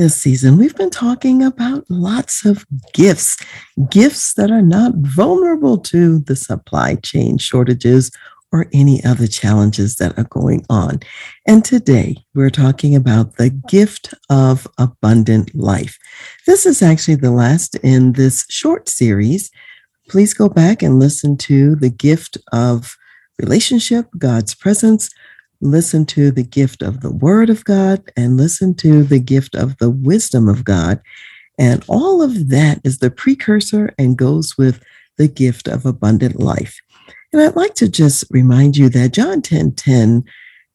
This season, we've been talking about lots of gifts that are not vulnerable to the supply chain shortages or any other challenges that are going on. And today, we're talking about the gift of abundant life. This is actually the last in this short series. Please go back and listen to the gift of relationship, God's presence. Listen to the gift of the Word of God, and listen to the gift of the wisdom of God. And all of that is the precursor and goes with the gift of abundant life. And I'd like to just remind you that John 10:10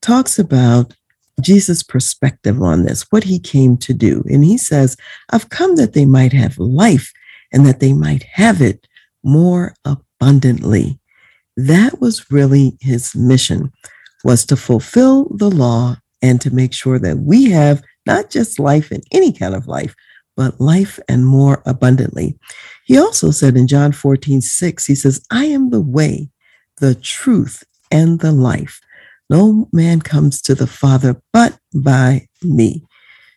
talks about Jesus' perspective on this, what he came to do. And he says, I've come that they might have life and that they might have it more abundantly. That was really his mission, was to fulfill the law and to make sure that we have not just life in any kind of life, but life and more abundantly. He also said in John 14:6, he says, I am the way, the truth, and the life. No man comes to the Father but by me.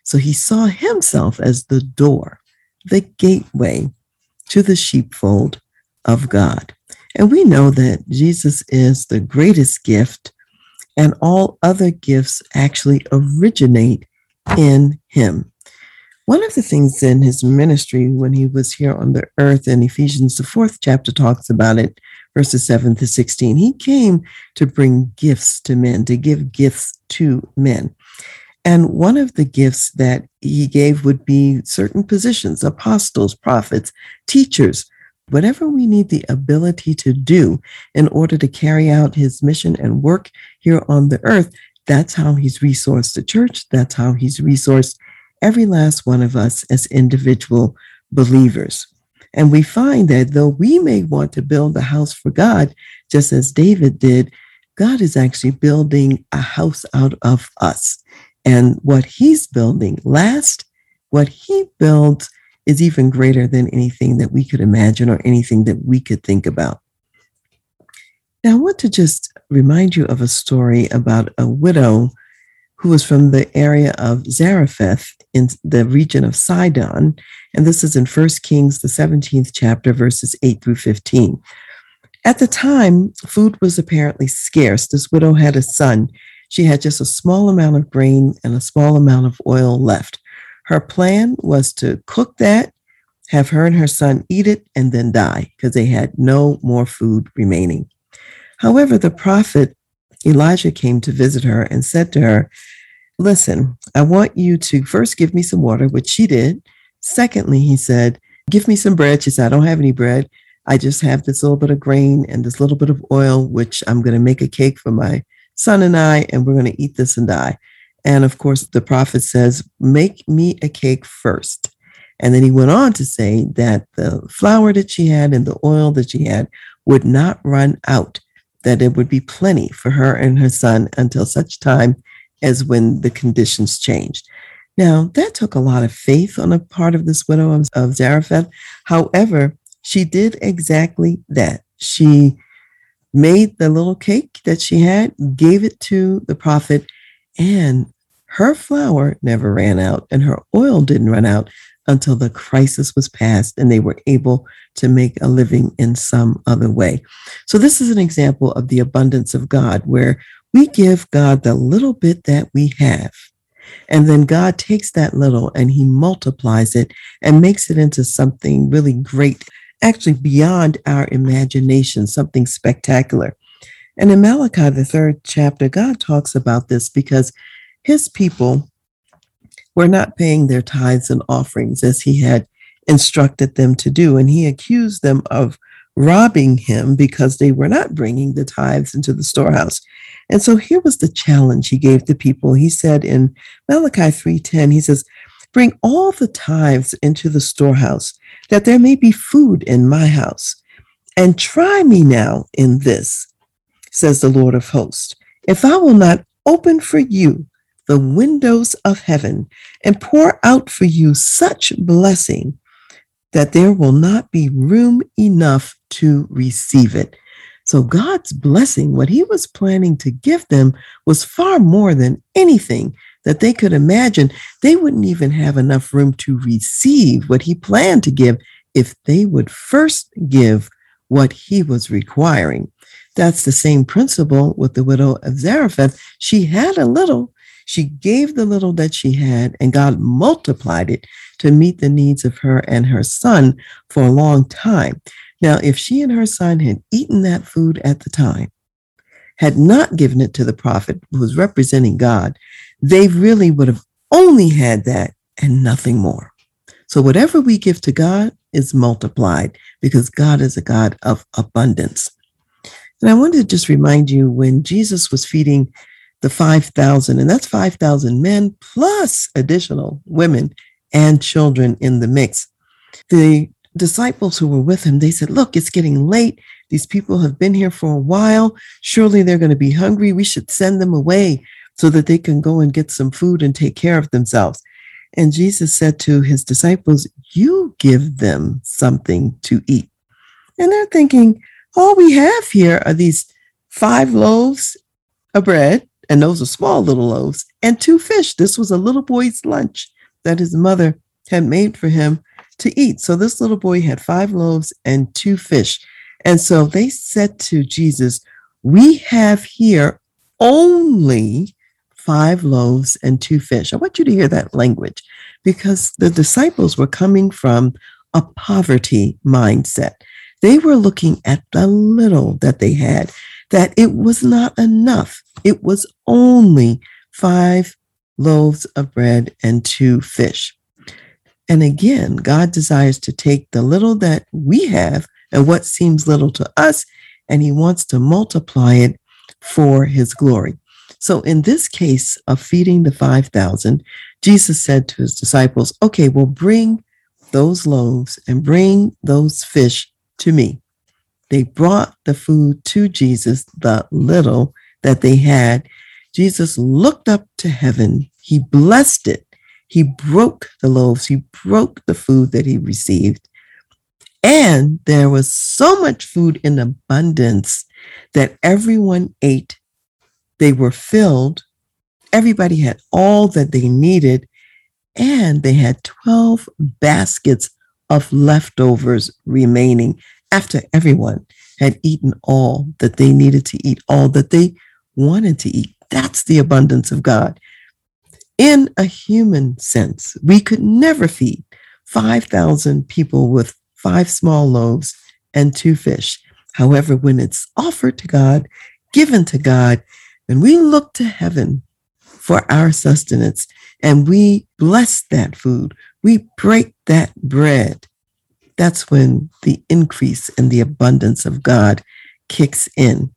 So he saw himself as the door, the gateway to the sheepfold of God. And we know that Jesus is the greatest gift, and all other gifts actually originate in him. One of the things in his ministry when he was here on the earth, in Ephesians, the 4th chapter talks about it, verses 7-16, he came to bring gifts to men, to give gifts to men. And one of the gifts that he gave would be certain positions, apostles, prophets, teachers, whatever we need the ability to do in order to carry out his mission and work here on the earth. That's how he's resourced the church. That's how he's resourced every last one of us as individual believers. And we find that though we may want to build a house for God, just as David did, God is actually building a house out of us. And what he's building last, what he builds is even greater than anything that we could imagine or anything that we could think about. Now, I want to just remind you of a story about a widow who was from the area of Zarephath in the region of Sidon. And this is in 1 Kings, the 17th chapter, verses 8-15. At the time, food was apparently scarce. This widow had a son. She had just a small amount of grain and a small amount of oil left. Her plan was to cook that, have her and her son eat it, and then die because they had no more food remaining. However, the prophet Elijah came to visit her and said to her, listen, I want you to first give me some water, which she did. Secondly, he said, give me some bread. She said, I don't have any bread. I just have this little bit of grain and this little bit of oil, which I'm going to make a cake for my son and I, and we're going to eat this and die. And of course, the prophet says, make me a cake first. And then he went on to say that the flour that she had and the oil that she had would not run out, that it would be plenty for her and her son until such time as when the conditions changed. Now, that took a lot of faith on the part of this widow of Zarephath. However, she did exactly that. She made the little cake that she had, gave it to the prophet, and her flour never ran out and her oil didn't run out until the crisis was past and they were able to make a living in some other way. So this is an example of the abundance of God, where we give God the little bit that we have, and then God takes that little and he multiplies it and makes it into something really great, actually beyond our imagination, something spectacular. And in Malachi, the 3rd chapter, God talks about this because his people were not paying their tithes and offerings as he had instructed them to do. And he accused them of robbing him because they were not bringing the tithes into the storehouse. And so here was the challenge he gave to people. He said in Malachi 3:10, he says, "Bring all the tithes into the storehouse, that there may be food in my house. And try me now in this, says the Lord of hosts, if I will not open for you the windows of heaven and pour out for you such blessing that there will not be room enough to receive it." So God's blessing, what he was planning to give them, was far more than anything that they could imagine. They wouldn't even have enough room to receive what he planned to give if they would first give what he was requiring. That's the same principle with the widow of Zarephath. She had a little. She gave the little that she had, and God multiplied it to meet the needs of her and her son for a long time. Now, if she and her son had eaten that food at the time, had not given it to the prophet who was representing God, they really would have only had that and nothing more. So whatever we give to God is multiplied, because God is a God of abundance. And I wanted to just remind you, when Jesus was feeding the 5,000, and that's 5,000 men plus additional women and children in the mix, the disciples who were with him, they said, "Look, it's getting late. These people have been here for a while. Surely they're going to be hungry. We should send them away so that they can go and get some food and take care of themselves." And Jesus said to his disciples, "You give them something to eat." And they're thinking, all we have here are these 5 loaves of bread, and those are small little loaves, and 2 fish. This was a little boy's lunch that his mother had made for him to eat. So this little boy had 5 loaves and 2 fish. And so they said to Jesus, "We have here only 5 loaves and 2 fish." I want you to hear that language, because the disciples were coming from a poverty mindset. They were looking at the little that they had, that it was not enough. It was only 5 loaves of bread and 2 fish. And again, God desires to take the little that we have and what seems little to us, and he wants to multiply it for his glory. So in this case of feeding the 5,000, Jesus said to his disciples, "Okay, well, bring those loaves and bring those fish to me." They brought the food to Jesus, the little that they had. Jesus looked up to heaven. He blessed it. He broke the loaves. He broke the food that he received. And there was so much food in abundance that everyone ate. They were filled. Everybody had all that they needed. And they had 12 baskets of leftovers remaining after everyone had eaten all that they needed to eat, all that they wanted to eat. That's the abundance of God. In a human sense, we could never feed 5,000 people with 5 small loaves and 2 fish. However, when it's offered to God, given to God, when we look to heaven for our sustenance and we bless that food, we break that bread, that's when the increase and the abundance of God kicks in.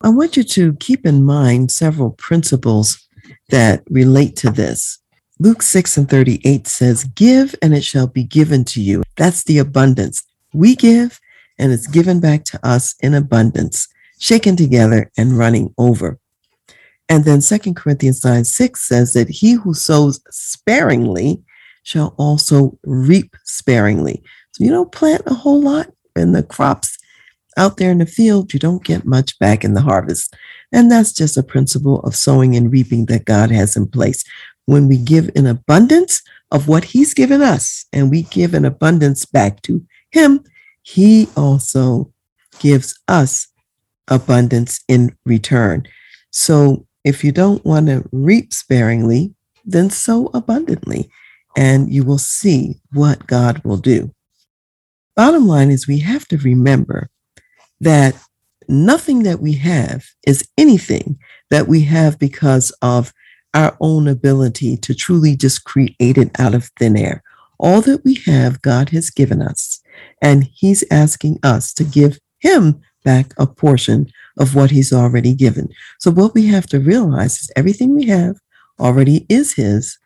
I want you to keep in mind several principles that relate to this. Luke 6:38 says, "Give and it shall be given to you." That's the abundance. We give and it's given back to us in abundance, shaken together and running over. And then 2 Corinthians 9:6 says that he who sows sparingly shall also reap sparingly. So you don't plant a whole lot in the crops out there in the field, you don't get much back in the harvest. And that's just a principle of sowing and reaping that God has in place. When we give in abundance of what he's given us and we give in abundance back to him, he also gives us abundance in return. So if you don't want to reap sparingly, then sow abundantly, and you will see what God will do. Bottom line is, we have to remember that nothing that we have is anything that we have because of our own ability to truly just create it out of thin air. All that we have, God has given us, and he's asking us to give him back a portion of what he's already given. So what we have to realize is everything we have already is his,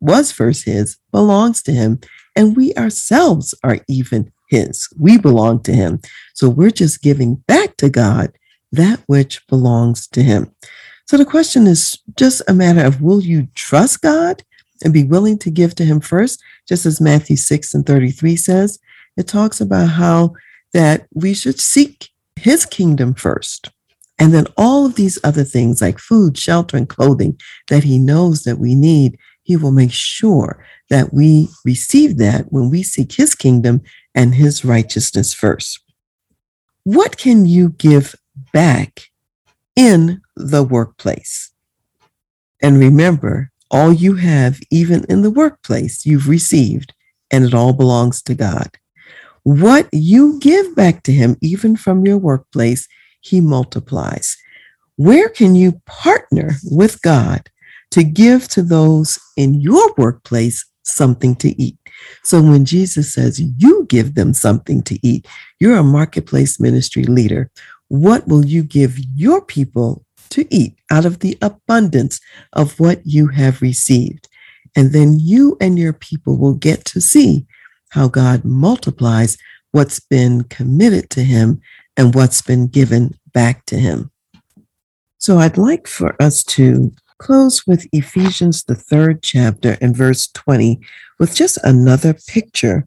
was first his, belongs to him, and we ourselves are even his. We belong to him. So we're just giving back to God that which belongs to him. So the question is just a matter of, will you trust God and be willing to give to him first? Just as Matthew 6:33 says, it talks about how that we should seek his kingdom first. And then all of these other things like food, shelter, and clothing that he knows that we need, he will make sure that we receive that when we seek his kingdom and his righteousness first. What can you give back in the workplace? And remember, all you have, even in the workplace, you've received, and it all belongs to God. What you give back to him, even from your workplace, he multiplies. Where can you partner with God to give to those in your workplace something to eat? So when Jesus says you give them something to eat, you're a marketplace ministry leader. What will you give your people to eat out of the abundance of what you have received? And then you and your people will get to see how God multiplies what's been committed to him and what's been given back to him. So I'd like for us to close with Ephesians, the 3rd chapter and verse 20, with just another picture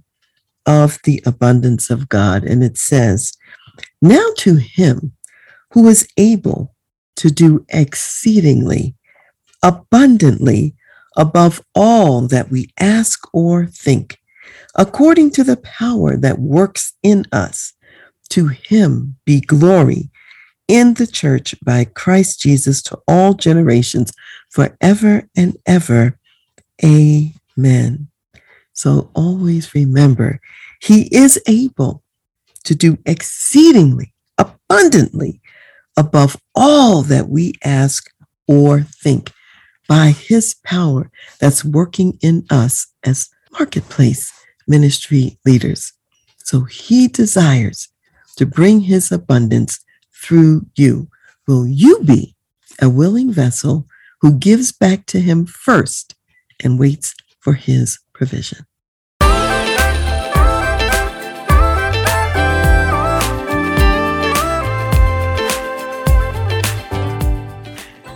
of the abundance of God. And it says, "Now to him who is able to do exceedingly, abundantly, above all that we ask or think, according to the power that works in us, to him be glory in the church by Christ Jesus to all generations, forever and ever. Amen." So always remember, he is able to do exceedingly, abundantly, above all that we ask or think, by his power that's working in us as marketplace ministry leaders. So he desires to bring his abundance through you. Will you be a willing vessel who gives back to him first and waits for his provision?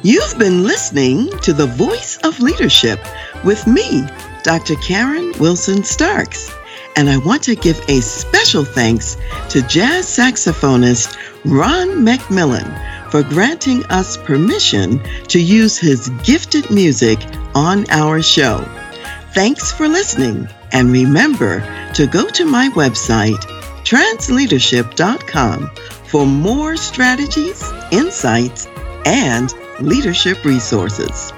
You've been listening to The Voice of Leadership with me, Dr. Karen Wilson-Starks. And I want to give a special thanks to jazz saxophonist Ron McMillan for granting us permission to use his gifted music on our show. Thanks for listening, and remember to go to my website, transleadership.com, for more strategies, insights, and leadership resources.